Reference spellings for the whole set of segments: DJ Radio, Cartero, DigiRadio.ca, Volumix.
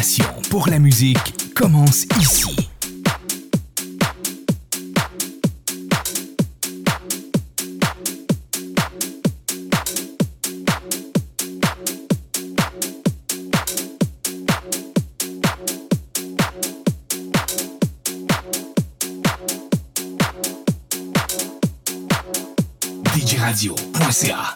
passion pour la musique commence ici. DigiRadio.ca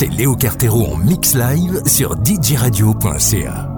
C'est Léo Cartero en mix live sur DigiRadio.ca.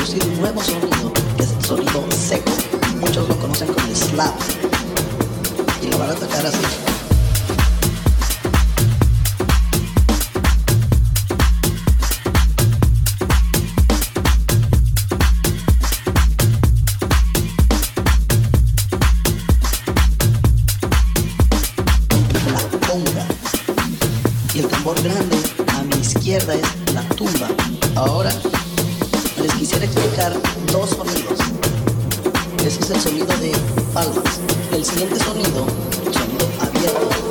producir un nuevo sonido, que es el sonido seco. Muchos lo conocen como slap. Y lo van a tocar así. Grande a mi izquierda es la tumba. Ahora les quisiera explicar dos sonidos. Ese es el sonido de palmas. El siguiente sonido, sonido abierto.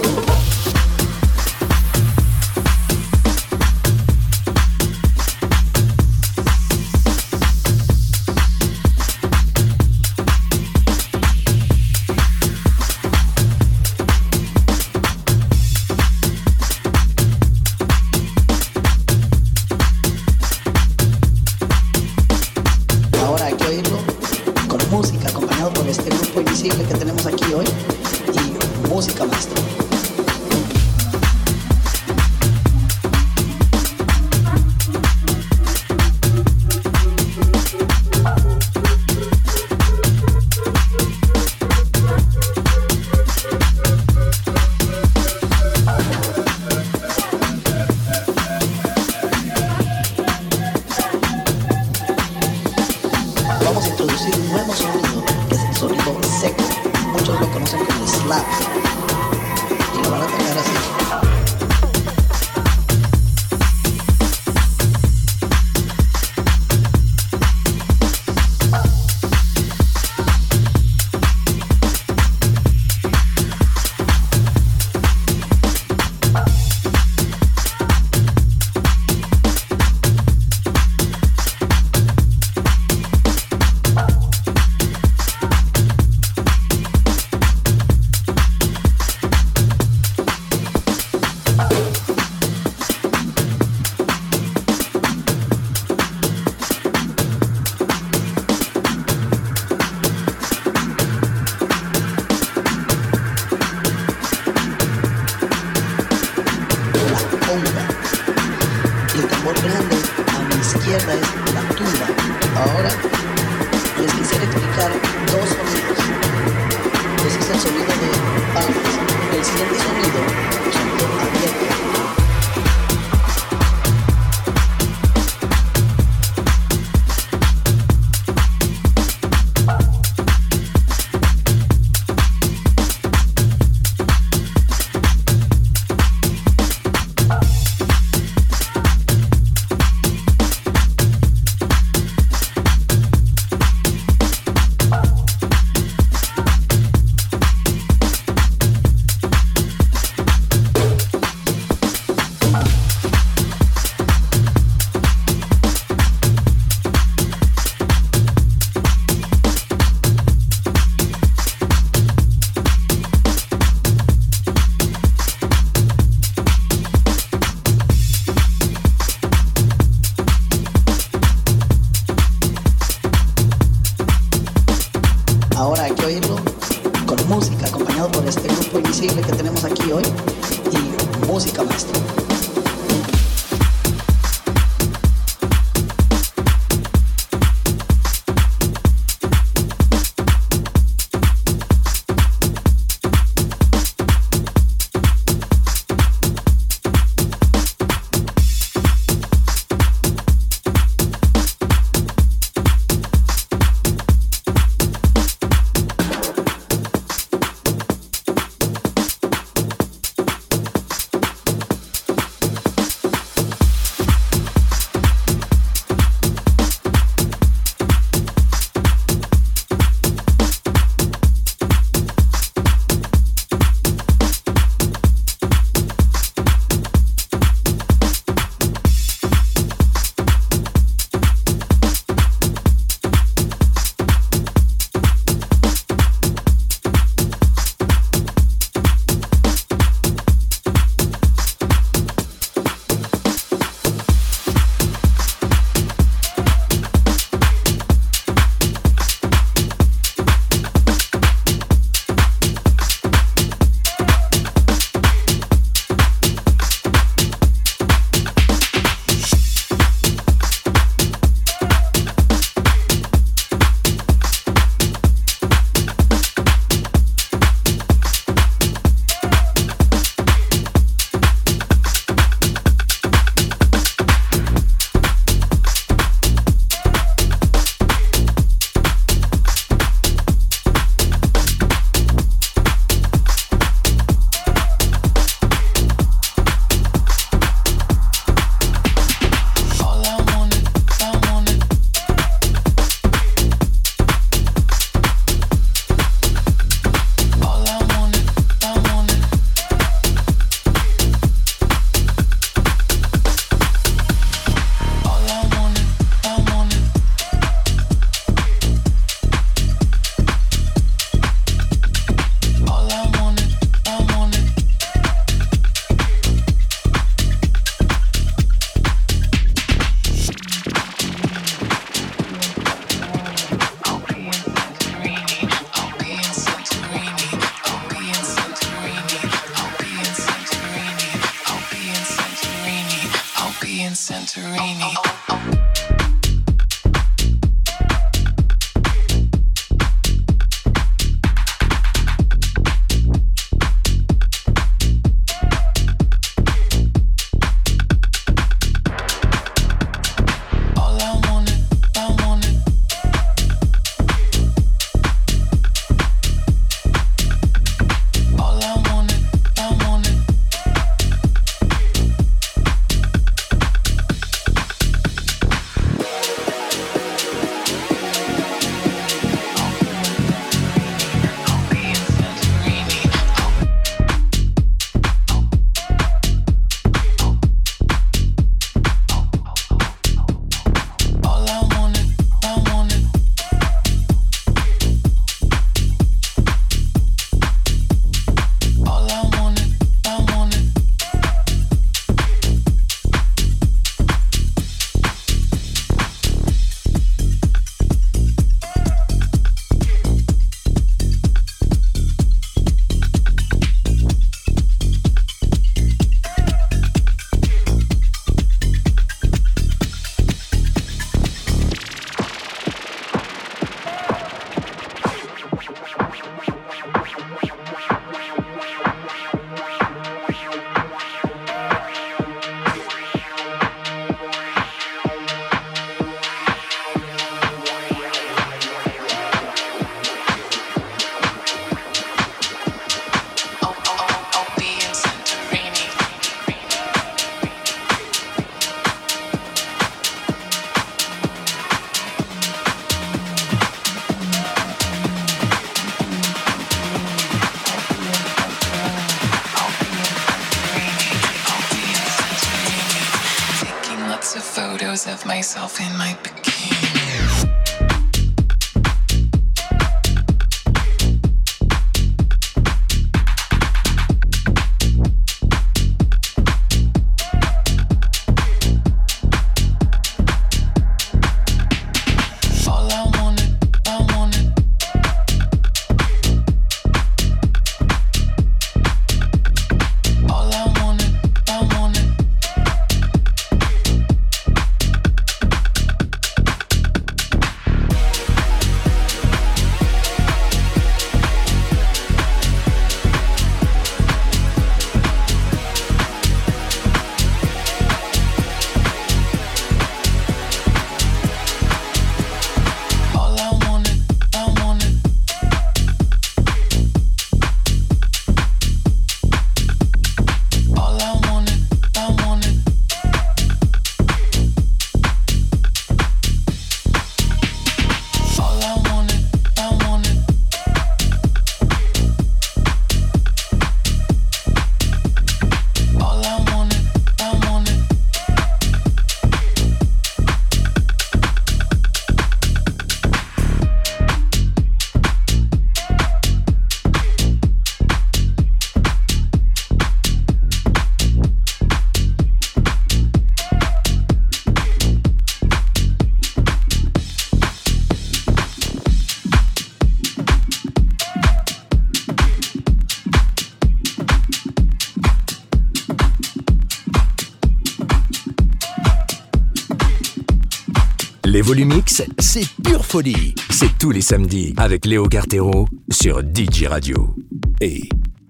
Volumix, c'est pure folie. C'est tous les samedis avec Léo Cartero sur DJ Radio. Et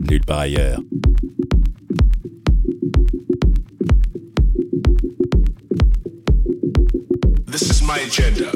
nulle part ailleurs. This is my agenda.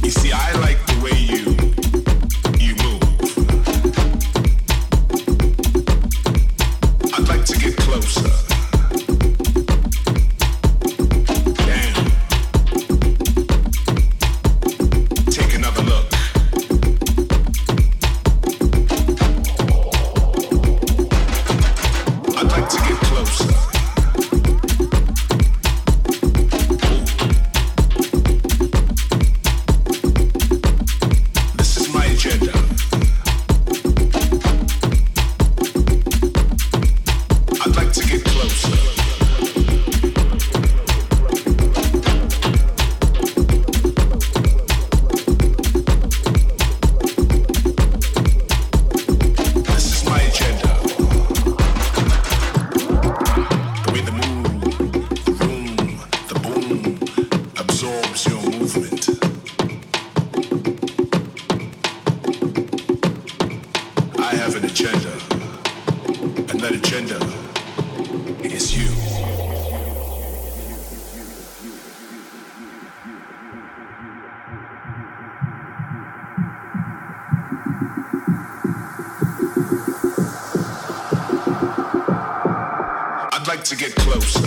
You see, I like the way you have an agenda, and that agenda is you. I'd like to get closer.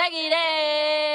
Seguiré.